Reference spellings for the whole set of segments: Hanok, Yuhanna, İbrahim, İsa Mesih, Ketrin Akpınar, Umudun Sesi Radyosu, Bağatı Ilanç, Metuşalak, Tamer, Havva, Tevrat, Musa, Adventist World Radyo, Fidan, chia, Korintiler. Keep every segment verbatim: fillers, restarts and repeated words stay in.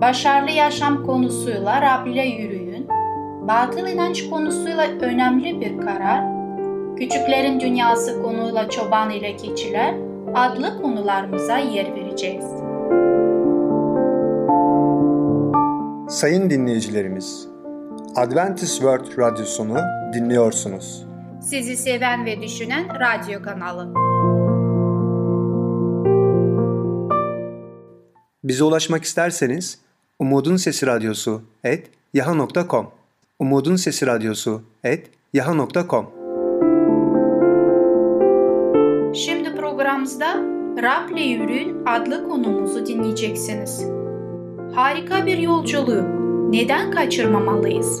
başarılı yaşam konusuyla Rab'le yürüyün, batıl inanç konusuyla önemli bir karar, küçüklerin dünyası konuyla çoban ile keçiler adlı konularımıza yer vereceğiz. Sayın dinleyicilerimiz, Adventist World Radyosunu dinliyorsunuz. Sizi seven ve düşünen radyo kanalı. Bize ulaşmak isterseniz Umudun Sesi Radyosu et yaha nokta com Umudun Sesi Radyosu et yaha nokta com. Şimdi programımızda Rab'le Yürüyün adlı konumuzu dinleyeceksiniz. Harika bir yolculuğu neden kaçırmamalıyız?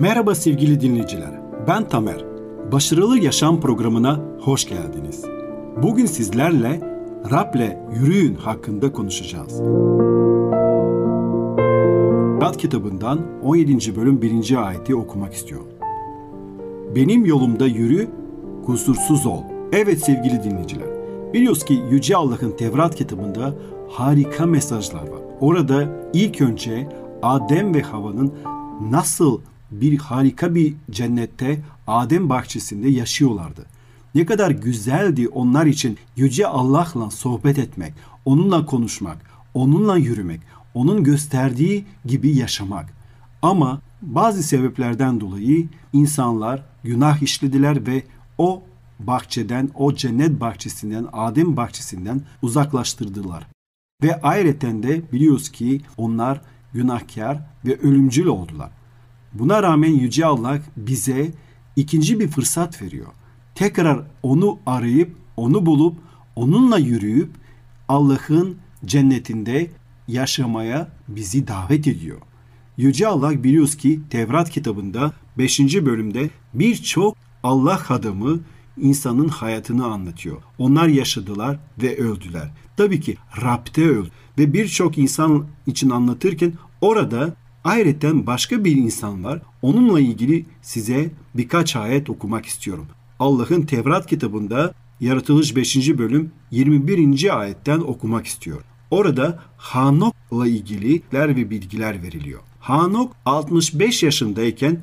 Merhaba sevgili dinleyiciler, ben Tamer. Başarılı Yaşam programına hoş geldiniz. Bugün sizlerle Rab'le Yürüyün hakkında konuşacağız. Rab kitabından on yedinci bölüm birinci ayeti okumak istiyorum. Benim yolumda yürü, kusursuz ol. Evet sevgili dinleyiciler, biliyoruz ki Yüce Allah'ın Tevrat kitabında harika mesajlar var. Orada ilk önce Adem ve Havva'nın nasıl bir harika bir cennette Adem bahçesinde yaşıyorlardı. Ne kadar güzeldi onlar için Yüce Allah'la sohbet etmek, onunla konuşmak, onunla yürümek, onun gösterdiği gibi yaşamak. Ama bazı sebeplerden dolayı insanlar günah işlediler ve o bahçeden, o cennet bahçesinden, Adem bahçesinden uzaklaştırdılar. Ve ayrıca de biliyoruz ki onlar günahkar ve ölümcül oldular. Buna rağmen Yüce Allah bize ikinci bir fırsat veriyor. Tekrar onu arayıp, onu bulup, onunla yürüyüp Allah'ın cennetinde yaşamaya bizi davet ediyor. Yüce Allah biliyoruz ki Tevrat kitabında beşinci bölümde birçok Allah adamı insanın hayatını anlatıyor. Onlar yaşadılar ve öldüler. Tabii ki Rab'de öldü ve birçok insan için anlatırken orada ayrıca başka bir insan var. Onunla ilgili size birkaç ayet okumak istiyorum. Allah'ın Tevrat kitabında Yaratılış beşinci bölüm yirmi birinci ayetten okumak istiyor. Orada Hanok'la ilgililer ve bilgiler veriliyor. Hanok altmış beş yaşındayken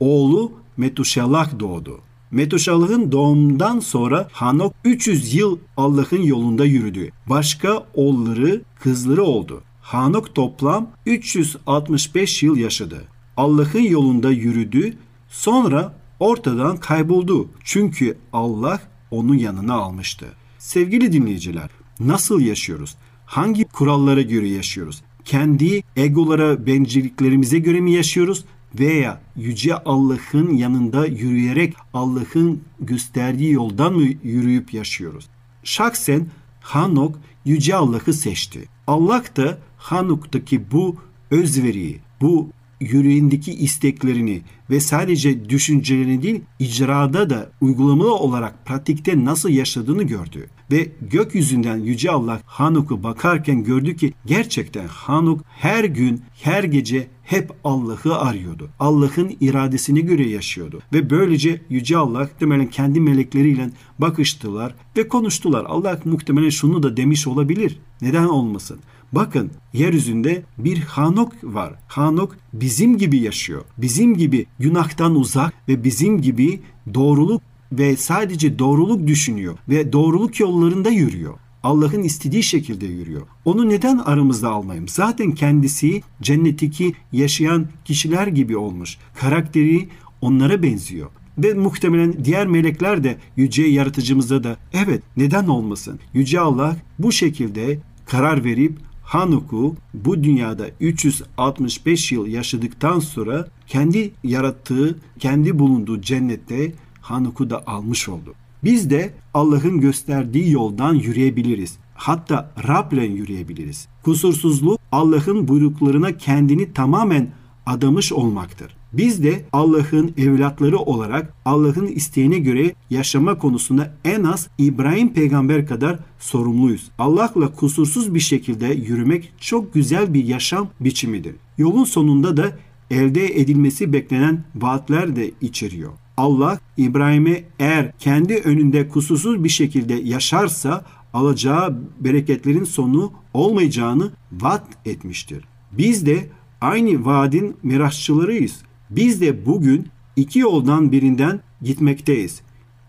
oğlu Metuşalak doğdu. Metuşalak'ın doğumundan sonra Hanok üç yüz yıl Allah'ın yolunda yürüdü. Başka oğulları, kızları oldu. Hanok toplam üç yüz altmış beş yıl yaşadı. Allah'ın yolunda yürüdü, sonra ortadan kayboldu. Çünkü Allah onu yanına almıştı. Sevgili dinleyiciler, nasıl yaşıyoruz? Hangi kurallara göre yaşıyoruz? Kendi egolara, bencilliklerimize göre mi yaşıyoruz? Veya Yüce Allah'ın yanında yürüyerek Allah'ın gösterdiği yoldan mı yürüyüp yaşıyoruz? Şahsen Hanok Yüce Allah'ı seçti. Allah da Hanok'taki bu özveriyi, bu yüreğindeki isteklerini ve sadece düşüncelerini değil, icrada da uygulamalı olarak pratikte nasıl yaşadığını gördü. Ve gökyüzünden Yüce Allah Hanok'u bakarken gördü ki gerçekten Hanok her gün, her gece hep Allah'ı arıyordu. Allah'ın iradesine göre yaşıyordu. Ve böylece Yüce Allah muhtemelen kendi melekleriyle bakıştılar ve konuştular. Allah muhtemelen şunu da demiş olabilir. Neden olmasın? Bakın, yeryüzünde bir Hanok var. Hanok bizim gibi yaşıyor. Bizim gibi günahtan uzak ve bizim gibi doğruluk ve sadece doğruluk düşünüyor ve doğruluk yollarında yürüyor. Allah'ın istediği şekilde yürüyor. Onu neden aramızda almayayım? Zaten kendisi cennetteki yaşayan kişiler gibi olmuş. Karakteri onlara benziyor. Ve muhtemelen diğer melekler de Yüce Yaratıcımıza da evet neden olmasın? Yüce Allah bu şekilde karar verip Hanok'u bu dünyada üç yüz altmış beş yıl yaşadıktan sonra kendi yarattığı, kendi bulunduğu cennette Hanok'u da almış oldu. Biz de Allah'ın gösterdiği yoldan yürüyebiliriz. Hatta Rab'le yürüyebiliriz. Kusursuzluk Allah'ın buyruklarına kendini tamamen adamış olmaktır. Biz de Allah'ın evlatları olarak Allah'ın isteğine göre yaşama konusunda en az İbrahim peygamber kadar sorumluyuz. Allah'la kusursuz bir şekilde yürümek çok güzel bir yaşam biçimidir. Yolun sonunda da elde edilmesi beklenen vaatler de içeriyor. Allah İbrahim'e eğer kendi önünde kusursuz bir şekilde yaşarsa alacağı bereketlerin sonu olmayacağını vaat etmiştir. Biz de aynı vaadin mirasçılarıyız. Biz de bugün iki yoldan birinden gitmekteyiz.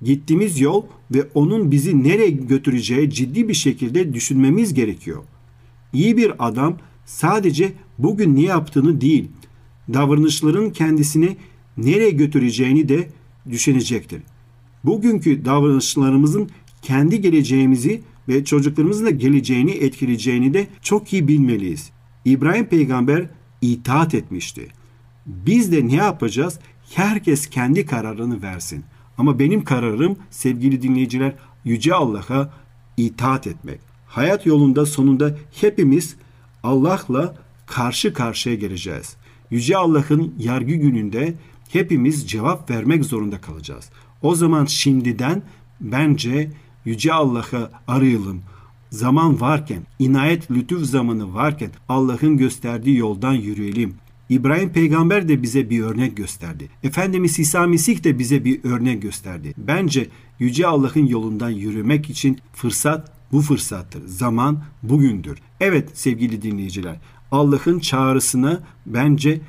Gittiğimiz yol ve onun bizi nereye götüreceği ciddi bir şekilde düşünmemiz gerekiyor. İyi bir adam sadece bugün ne yaptığını değil, davranışların kendisini nereye götüreceğini de düşünecektir. Bugünkü davranışlarımızın kendi geleceğimizi ve çocuklarımızın da geleceğini etkileyeceğini de çok iyi bilmeliyiz. İbrahim peygamber itaat etmişti. Biz de ne yapacağız? Herkes kendi kararını versin. Ama benim kararım sevgili dinleyiciler Yüce Allah'a itaat etmek. Hayat yolunda sonunda hepimiz Allah'la karşı karşıya geleceğiz. Yüce Allah'ın yargı gününde hepimiz cevap vermek zorunda kalacağız. O zaman şimdiden bence Yüce Allah'a arayalım. Zaman varken, inayet lütuf zamanı varken Allah'ın gösterdiği yoldan yürüyelim. İbrahim peygamber de bize bir örnek gösterdi. Efendimiz İsa Mesih de bize bir örnek gösterdi. Bence Yüce Allah'ın yolundan yürümek için fırsat bu fırsattır. Zaman bugündür. Evet sevgili dinleyiciler, Allah'ın çağrısına bence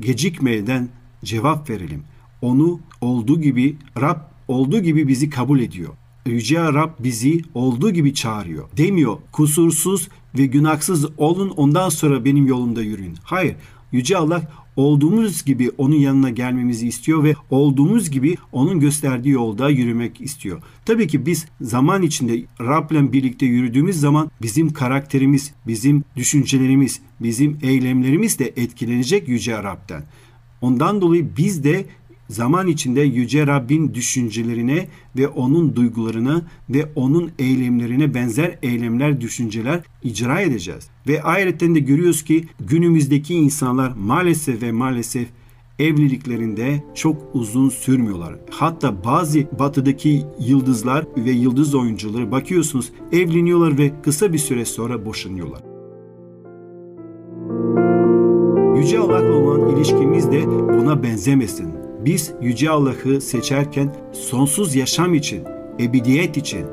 gecikmeden cevap verelim. Onu olduğu gibi, Rab olduğu gibi bizi kabul ediyor. Yüce Rab bizi olduğu gibi çağırıyor. Demiyor kusursuz ve günahsız olun ondan sonra benim yolumda yürüyün. Hayır. Yüce Allah olduğumuz gibi onun yanına gelmemizi istiyor ve olduğumuz gibi onun gösterdiği yolda yürümek istiyor. Tabii ki biz zaman içinde Rab'le birlikte yürüdüğümüz zaman bizim karakterimiz, bizim düşüncelerimiz, bizim eylemlerimiz de etkilenecek Yüce Rab'den. Ondan dolayı biz de zaman içinde Yüce Rabbin düşüncelerine ve onun duygularına ve onun eylemlerine benzer eylemler, düşünceler icra edeceğiz. Ve ayetten de görüyoruz ki günümüzdeki insanlar maalesef ve maalesef evliliklerinde çok uzun sürmüyorlar. Hatta bazı batıdaki yıldızlar ve yıldız oyuncuları bakıyorsunuz evleniyorlar ve kısa bir süre sonra boşanıyorlar. Yüce Allah'la olan ilişkimiz de buna benzemesin. Biz Yüce Allah'ı seçerken sonsuz yaşam için, ebediyet için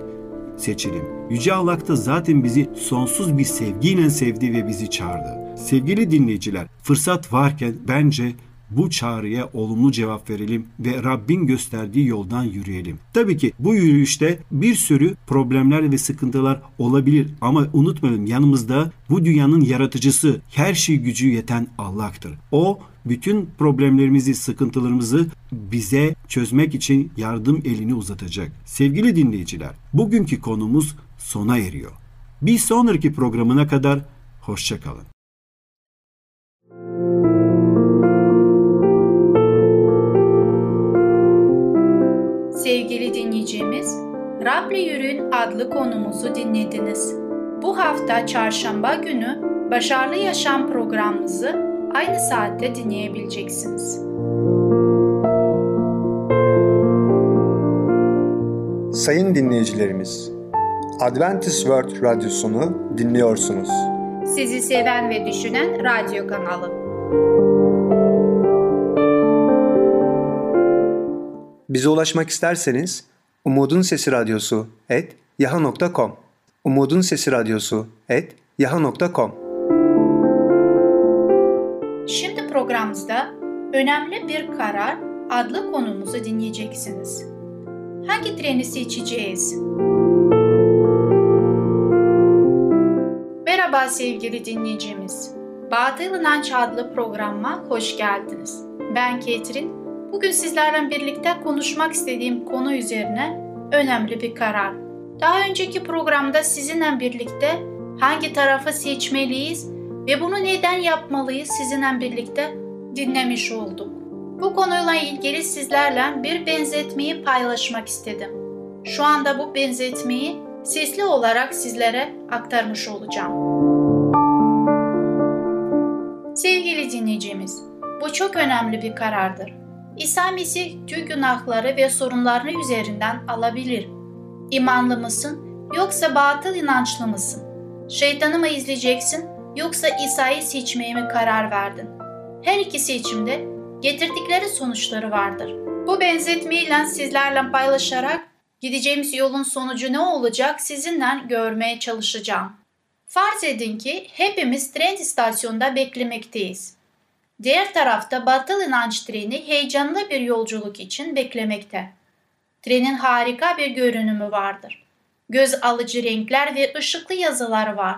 seçelim. Yüce Allah da zaten bizi sonsuz bir sevgiyle sevdi ve bizi çağırdı. Sevgili dinleyiciler, fırsat varken bence bu çağrıya olumlu cevap verelim ve Rabbin gösterdiği yoldan yürüyelim. Tabii ki bu yürüyüşte bir sürü problemler ve sıkıntılar olabilir ama unutmayalım yanımızda bu dünyanın yaratıcısı, her şey gücü yeten Allah'tır. O bütün problemlerimizi, sıkıntılarımızı bize çözmek için yardım elini uzatacak. Sevgili dinleyiciler, bugünkü konumuz sona eriyor. Bir sonraki programına kadar hoşça kalın. Sevgili dinleyicimiz, Rab'le Yürüyün adlı konumuzu dinlediniz. Bu hafta çarşamba günü Başarılı Yaşam programımızı aynı saatte dinleyebileceksiniz. Sayın dinleyicilerimiz, Adventist World Radyosunu dinliyorsunuz. Sizi seven ve düşünen radyo kanalı. Bize ulaşmak isterseniz Umudun Sesi Radyosu et yaha nokta com Umudun Sesi Radyosu et yaha nokta com. Şimdi programımızda Önemli Bir Karar adlı konumuzu dinleyeceksiniz. Hangi treni seçeceğiz? Merhaba sevgili dinleyicimiz. Bağatı Ilanç adlı programıma hoş geldiniz. Ben Ketrin. Bugün sizlerle birlikte konuşmak istediğim konu üzerine önemli bir karar. Daha önceki programda sizinle birlikte hangi tarafı seçmeliyiz ve bunu neden yapmalıyız sizinle birlikte dinlemiş olduk. Bu konuyla ilgili sizlerle bir benzetmeyi paylaşmak istedim. şu anda bu benzetmeyi sesli olarak sizlere aktarmış olacağım. Sevgili dinleyicimiz, bu çok önemli bir karardır. İsa Mesih tüm günahları ve sorunlarını üzerinden alabilir. İmanlı mısın, yoksa batıl inançlı mısın? Şeytanı mı izleyeceksin, yoksa İsa'yı seçmeye mi karar verdin? Her iki seçimde getirdikleri sonuçları vardır. Bu benzetmeyle sizlerle paylaşarak gideceğimiz yolun sonucu ne olacak sizinle görmeye çalışacağım. Farz edin ki hepimiz tren istasyonunda beklemekteyiz. Diğer tarafta batıl inanç treni heyecanlı bir yolculuk için beklemekte. Trenin harika bir görünümü vardır. Göz alıcı renkler ve ışıklı yazılar var.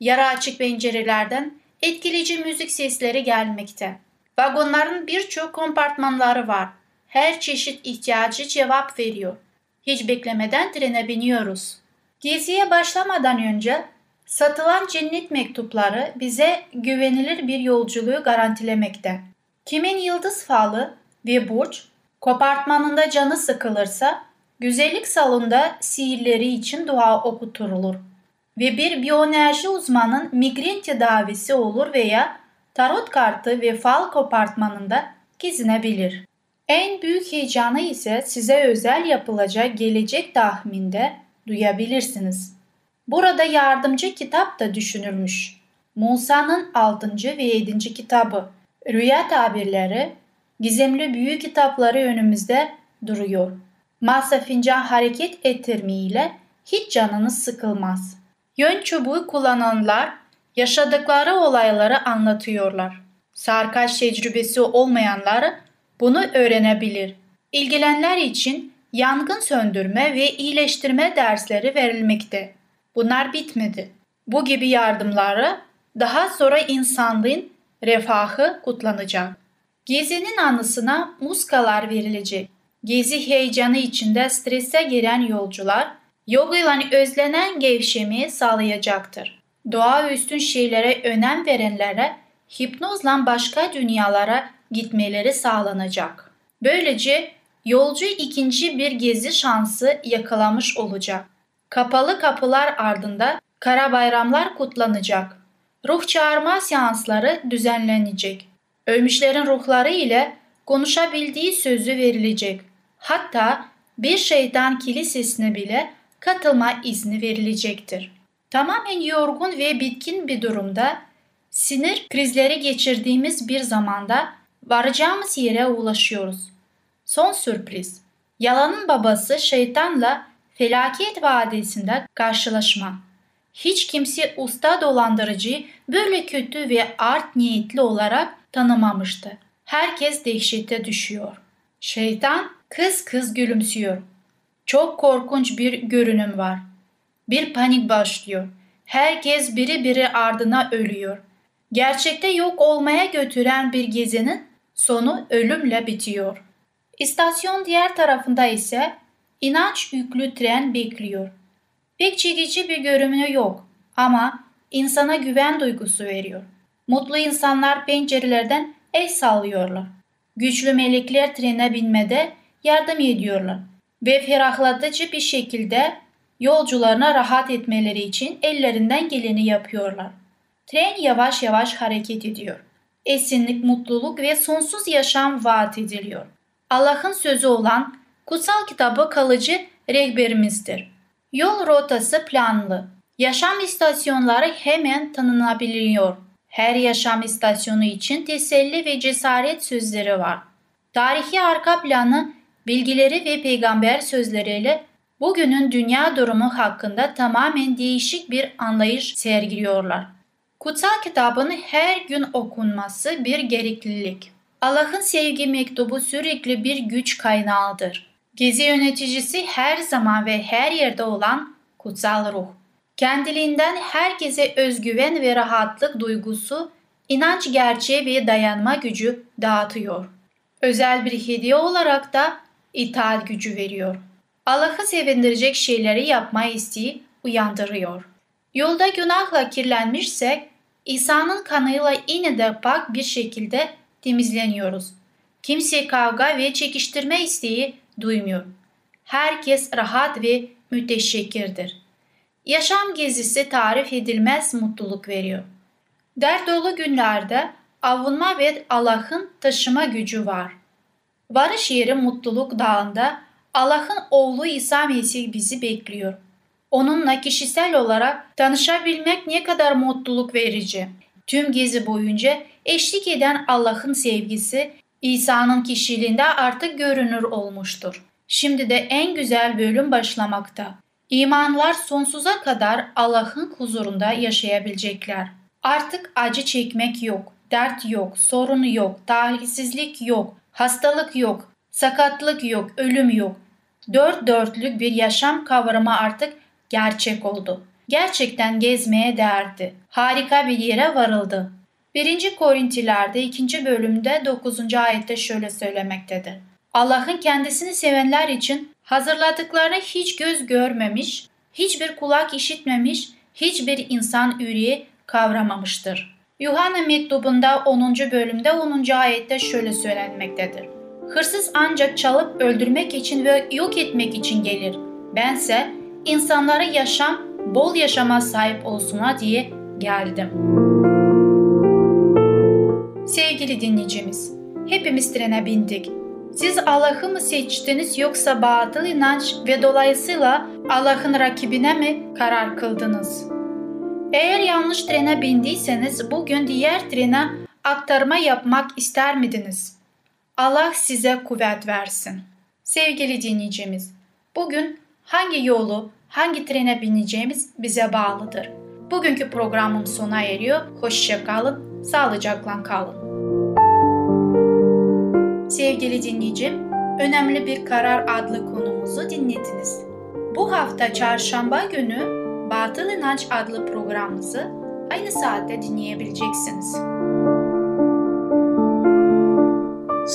Yarı açık pencerelerden etkileyici müzik sesleri gelmekte. Vagonların birçok kompartmanları var. Her çeşit ihtiyacı cevap veriyor. Hiç beklemeden trene biniyoruz. Geziye başlamadan önce satılan cennet mektupları bize güvenilir bir yolculuğu garantilemekte. Kimin yıldız falı ve burç kompartmanında canı sıkılırsa güzellik salonunda sihirleri için dua okuturulur ve bir biyoenerji uzmanın migren tedavisi olur veya tarot kartı ve fal kompartmanında gezinebilir. En büyük heyecanı ise size özel yapılacak gelecek tahminde duyabilirsiniz. Burada yardımcı kitap da düşünülmüş. Musa'nın altıncı ve yedinci kitabı, rüya tabirleri, gizemli büyü kitapları önümüzde duruyor. Masa fincan hareket ettirmeyle hiç canınız sıkılmaz. Yön çubuğu kullananlar yaşadıkları olayları anlatıyorlar. Sarkaç tecrübesi olmayanları bunu öğrenebilir. İlgilenenler için yangın söndürme ve iyileştirme dersleri verilmekte. Bunlar bitmedi. Bu gibi yardımları daha sonra insanlığın refahı kutlanacak. Gezinin anısına muskalar verilecek. Gezi heyecanı içinde strese giren yolcular yoga ile özlenen gevşemeyi sağlayacaktır. Doğaüstü şeylere önem verenlere hipnozla başka dünyalara gitmeleri sağlanacak. Böylece yolcu ikinci bir gezi şansı yakalamış olacak. Kapalı kapılar ardında kara bayramlar kutlanacak. Ruh çağırma seansları düzenlenecek. Ölmüşlerin ruhları ile konuşabildiği sözü verilecek. Hatta bir şeytan kilisesine bile katılma izni verilecektir. Tamamen yorgun ve bitkin bir durumda, sinir krizleri geçirdiğimiz bir zamanda varacağımız yere ulaşıyoruz. Son sürpriz. Yalanın babası şeytanla felaket vadisinde karşılaşma. Hiç kimse usta dolandırıcıyı böyle kötü ve art niyetli olarak tanımamıştı. Herkes dehşete düşüyor. Şeytan kız kız gülümsüyor. Çok korkunç bir görünüm var. Bir panik başlıyor. Herkes biri biri ardına ölüyor. Gerçekte yok olmaya götüren bir gezinin sonu ölümle bitiyor. İstasyon diğer tarafında ise inanç yüklü tren bekliyor. Pek çekici bir görünümü yok ama insana güven duygusu veriyor. Mutlu insanlar pencerelerden el sallıyorlar. Güçlü melekler trene binmede yardım ediyorlar ve ferahlatıcı bir şekilde yolcularına rahat etmeleri için ellerinden geleni yapıyorlar. Tren yavaş yavaş hareket ediyor. Esinlik, mutluluk ve sonsuz yaşam vaat ediliyor. Allah'ın sözü olan kutsal kitabı kalıcı rehberimizdir. Yol rotası planlı. Yaşam istasyonları hemen tanınabiliyor. Her yaşam istasyonu için teselli ve cesaret sözleri var. Tarihi arka planı, bilgileri ve peygamber sözleriyle bugünün dünya durumu hakkında tamamen değişik bir anlayış sergiliyorlar. Kutsal kitabın her gün okunması bir gereklilik. Allah'ın sevgi mektubu sürekli bir güç kaynağıdır. Gezi yöneticisi her zaman ve her yerde olan kutsal ruh. Kendiliğinden herkese özgüven ve rahatlık duygusu, inanç gerçeği ve dayanma gücü dağıtıyor. Özel bir hediye olarak da itaat gücü veriyor. Allah'ı sevindirecek şeyleri yapma isteği uyandırıyor. Yolda günahla kirlenmişsek, İsa'nın kanıyla yine de pak bir şekilde temizleniyoruz. Kimse kavga ve çekiştirme isteği duymuyor. herkes rahat ve müteşekkirdir. Yaşam gezisi tarif edilmez mutluluk veriyor. Dert dolu günlerde avunma ve Allah'ın taşıma gücü var. Varış yeri mutluluk dağında Allah'ın oğlu İsa Mesih bizi bekliyor. Onunla kişisel olarak tanışabilmek ne kadar mutluluk verici. Tüm gezi boyunca eşlik eden Allah'ın sevgisi İsa'nın kişiliğinde artık görünür olmuştur. Şimdi de en güzel bölüm başlamakta. İmanlar sonsuza kadar Allah'ın huzurunda yaşayabilecekler. Artık acı çekmek yok, dert yok, sorun yok, talihsizlik yok, hastalık yok, sakatlık yok, ölüm yok. Dört dörtlük bir yaşam kavramı artık gerçek oldu. Gerçekten gezmeye değerdi. Harika bir yere varıldı. birinci. Korintiler'de ikinci bölümde dokuzuncu ayette şöyle söylemektedir. Allah'ın kendisini sevenler için hazırladıklarını hiç göz görmemiş, hiçbir kulak işitmemiş, hiçbir insan yüreği kavramamıştır. Yuhanna mektubunda onuncu bölümde onuncu ayette şöyle söylenmektedir. Hırsız ancak çalıp öldürmek için ve yok etmek için gelir. Bense insanlara yaşam, bol yaşama sahip olsun diye geldim. Sevgili dinleyicimiz, hepimiz trene bindik. Siz Allah'ı mı seçtiniz yoksa batıl inanç ve dolayısıyla Allah'ın rakibine mi karar kıldınız? Eğer yanlış trene bindiyseniz bugün diğer trene aktarma yapmak ister miydiniz? Allah size kuvvet versin. Sevgili dinleyicimiz, bugün hangi yolu, hangi trene bineceğimiz bize bağlıdır. Bugünkü programım sona eriyor. Hoşça kalın, sağlıcakla kalın. Sevgili dinleyicim, Önemli Bir Karar adlı konumuzu dinlediniz. Bu hafta çarşamba günü Bağatı Ilanç adlı programımızı aynı saatte dinleyebileceksiniz.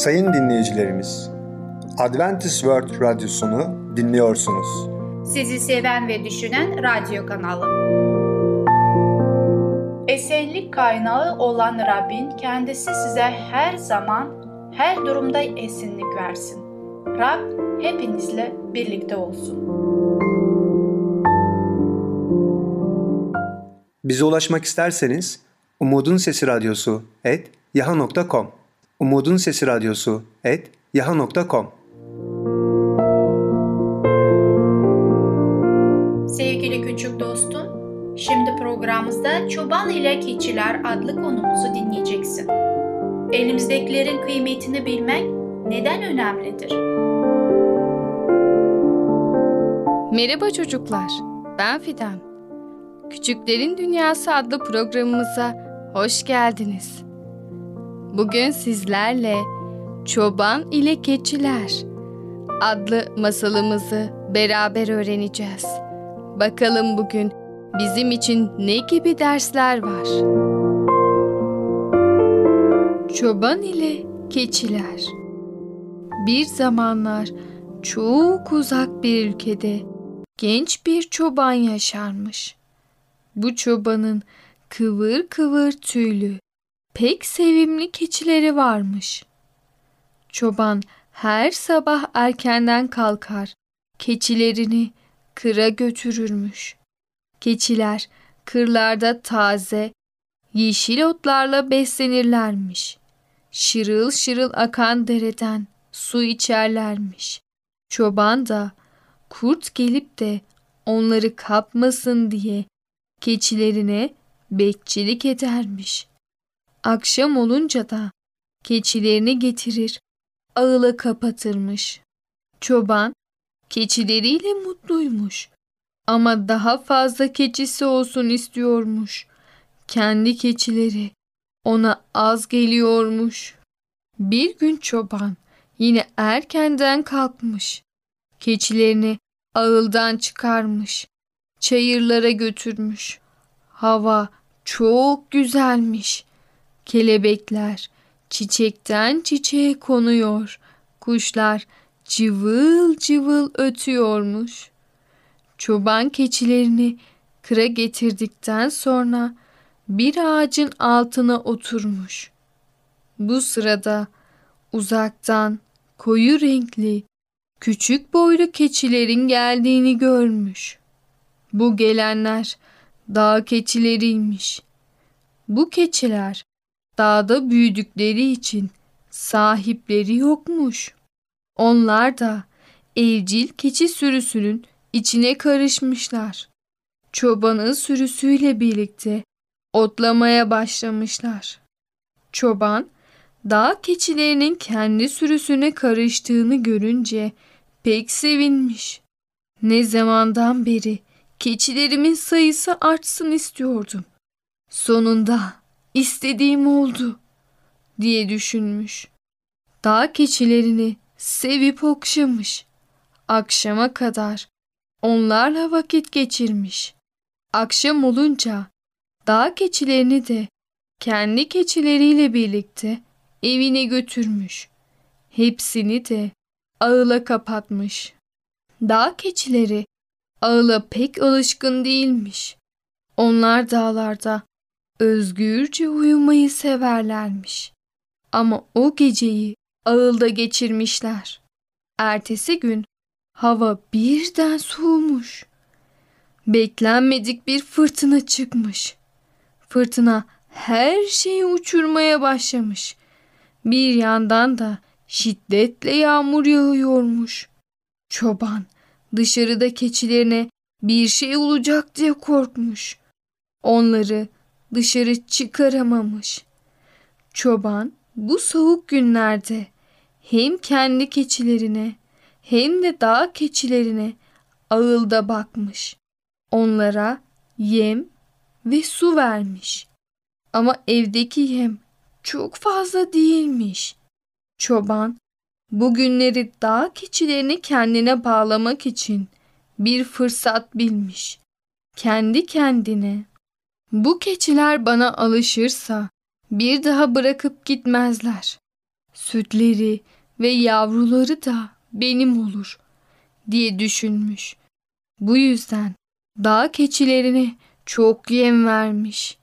Sayın dinleyicilerimiz, Adventist World Radyosunu dinliyorsunuz. Sizi seven ve düşünen radyo kanalı. Esenlik kaynağı olan Rabbin kendisi size her zaman, her durumda esinlik versin. Rab hepinizle birlikte olsun. Bize ulaşmak isterseniz Umudun Sesi Radyosu et yaha nokta com Umudun Sesi Radyosu et yaha nokta com. Sevgili küçük dostum, şimdi programımızda Çoban ile Keçiler adlı konumuzu dinleyeceksin. Elimizdekilerin kıymetini bilmek neden önemlidir? Merhaba çocuklar, ben Fidan. Küçüklerin Dünyası adlı programımıza hoş geldiniz. Bugün sizlerle Çoban ile Keçiler adlı masalımızı beraber öğreneceğiz. Bakalım bugün bizim için ne gibi dersler var? Çoban ile Keçiler. Bir zamanlar çok uzak bir ülkede genç bir çoban yaşarmış. Bu çobanın kıvır kıvır tüylü, pek sevimli keçileri varmış. Çoban her sabah erkenden kalkar, keçilerini kıra götürürmüş. Keçiler kırlarda taze, yeşil otlarla beslenirlermiş. Şırıl şırıl akan dereden su içerlermiş. Çoban da kurt gelip de onları kapmasın diye keçilerine bekçilik edermiş. Akşam olunca da keçilerini getirir, ağıla kapatırmış. Çoban keçileriyle mutluymuş ama daha fazla keçisi olsun istiyormuş. Kendi keçileri ona az geliyormuş. Bir gün çoban yine erkenden kalkmış. Keçilerini ağıldan çıkarmış. Çayırlara götürmüş. Hava çok güzelmiş. Kelebekler çiçekten çiçeğe konuyor. Kuşlar cıvıl cıvıl ötüyormuş. Çoban keçilerini kıra getirdikten sonra bir ağacın altına oturmuş. Bu sırada uzaktan koyu renkli küçük boylu keçilerin geldiğini görmüş. Bu gelenler dağ keçileriymiş. Bu keçiler dağda büyüdükleri için sahipleri yokmuş. Onlar da evcil keçi sürüsünün içine karışmışlar. Çobanın sürüsüyle birlikte otlamaya başlamışlar. Çoban, dağ keçilerinin kendi sürüsüne karıştığını görünce pek sevinmiş. Ne zamandan beri keçilerimin sayısı artsın istiyordum. Sonunda istediğim oldu diye düşünmüş. Dağ keçilerini sevip okşamış. Akşama kadar onlarla vakit geçirmiş. Akşam olunca dağ keçilerini de kendi keçileriyle birlikte evine götürmüş. Hepsini de ağıla kapatmış. Dağ keçileri ağıla pek alışkın değilmiş. Onlar dağlarda özgürce uyumayı severlermiş. Ama o geceyi ağılda geçirmişler. Ertesi gün hava birden soğumuş. Beklenmedik bir fırtına çıkmış. Fırtına her şeyi uçurmaya başlamış. Bir yandan da şiddetle yağmur yağıyormuş. Çoban dışarıda keçilerine bir şey olacak diye korkmuş. Onları dışarı çıkaramamış. Çoban bu soğuk günlerde hem kendi keçilerine hem de dağ keçilerine ağılda bakmış. Onlara yem ve su vermiş. Ama evdeki yem çok fazla değilmiş. Çoban bu günleri dağ keçilerini kendine bağlamak için bir fırsat bilmiş. Kendi kendine, bu keçiler bana alışırsa bir daha bırakıp gitmezler. Sütleri ve yavruları da benim olur diye düşünmüş. Bu yüzden dağ keçilerine çok yem vermiş.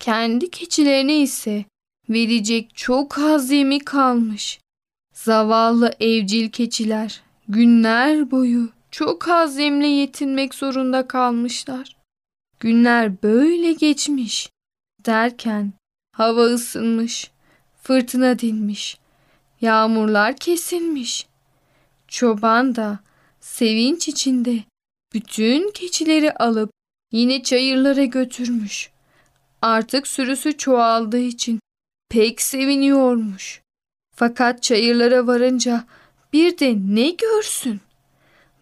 Kendi keçilerine ise verecek çok az yemi kalmış. Zavallı evcil keçiler günler boyu çok az yemle yetinmek zorunda kalmışlar. Günler böyle geçmiş. Derken hava ısınmış, fırtına dinmiş, yağmurlar kesilmiş. Çoban da sevinç içinde bütün keçileri alıp yine çayırlara götürmüş. Artık sürüsü çoğaldığı için pek seviniyormuş. Fakat çayırlara varınca bir de ne görsün?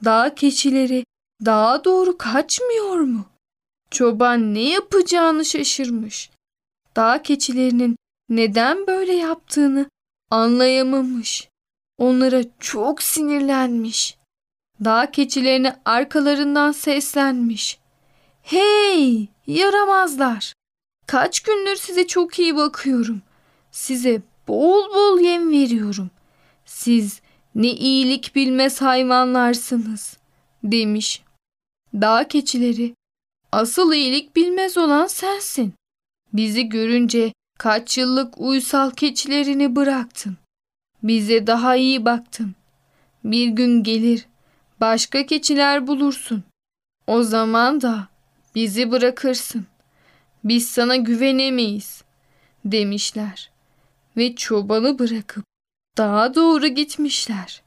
Dağ keçileri dağa doğru kaçmıyor mu? Çoban ne yapacağını şaşırmış. Dağ keçilerinin neden böyle yaptığını anlayamamış. Onlara çok sinirlenmiş. Dağ keçilerine arkalarından seslenmiş. "Hey, yaramazlar! Kaç gündür size çok iyi bakıyorum. Size bol bol yem veriyorum. Siz ne iyilik bilmez hayvanlarsınız." demiş. Dağ keçileri, "Asıl iyilik bilmez olan sensin. Bizi görünce kaç yıllık uysal keçilerini bıraktın. Bize daha iyi baktın. Bir gün gelir başka keçiler bulursun. O zaman da bizi bırakırsın. Biz sana güvenemeyiz." demişler ve çobanı bırakıp dağa doğru gitmişler.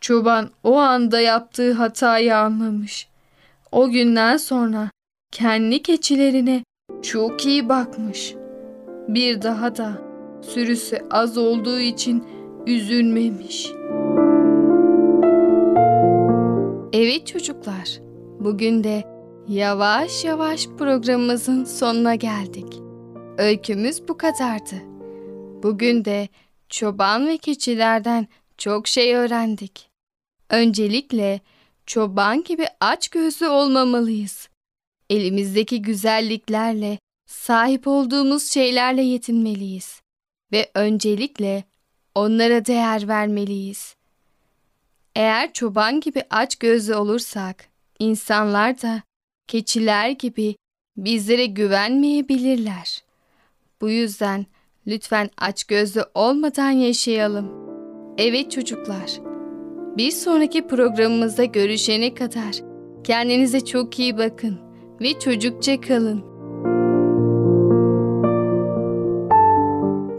Çoban o anda yaptığı hatayı anlamış. O günden sonra kendi keçilerine çok iyi bakmış. Bir daha da sürüsü az olduğu için üzülmemiş. Evet çocuklar, bugün de yavaş yavaş programımızın sonuna geldik. Öykümüz bu kadardı. Bugün de çoban ve keçilerden çok şey öğrendik. Öncelikle çoban gibi açgözlü olmamalıyız. Elimizdeki güzelliklerle, sahip olduğumuz şeylerle yetinmeliyiz ve öncelikle onlara değer vermeliyiz. Eğer çoban gibi açgözlü olursak, insanlar da keçiler gibi bizlere güvenmeyebilirler. Bu yüzden lütfen açgözlü olmadan yaşayalım. Evet çocuklar, Bir sonraki programımızda görüşene kadar kendinize çok iyi bakın ve çocukça kalın.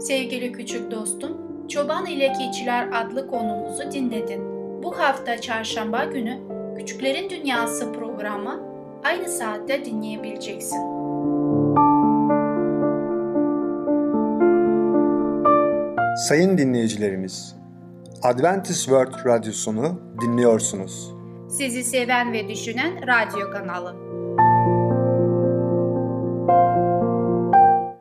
Sevgili küçük dostum, Çoban ile Keçiler adlı konumuzu dinledin. Bu hafta çarşamba günü Küçüklerin Dünyası programı aynı saatte dinleyebileceksin. Sayın dinleyicilerimiz, Adventist World Radyosunu dinliyorsunuz. Sizi seven ve düşünen radyo kanalı.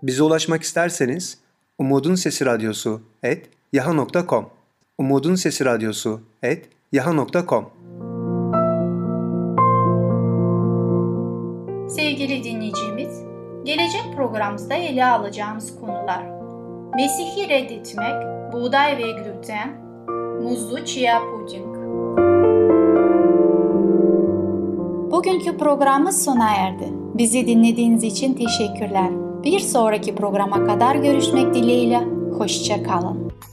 Bize ulaşmak isterseniz Umudun Sesi Radyosu et yaha nokta com Umudun Sesi Radyosu et yaha nokta com. Sevgili dinleyicimiz, gelecek programımızda ele alacağımız konular: Mesih'i reddetmek, buğday ve gluten, muzlu chia puding. Bugünkü programımız sona erdi. Bizi dinlediğiniz için teşekkürler. Bir sonraki programa kadar görüşmek dileğiyle, hoşça kalın.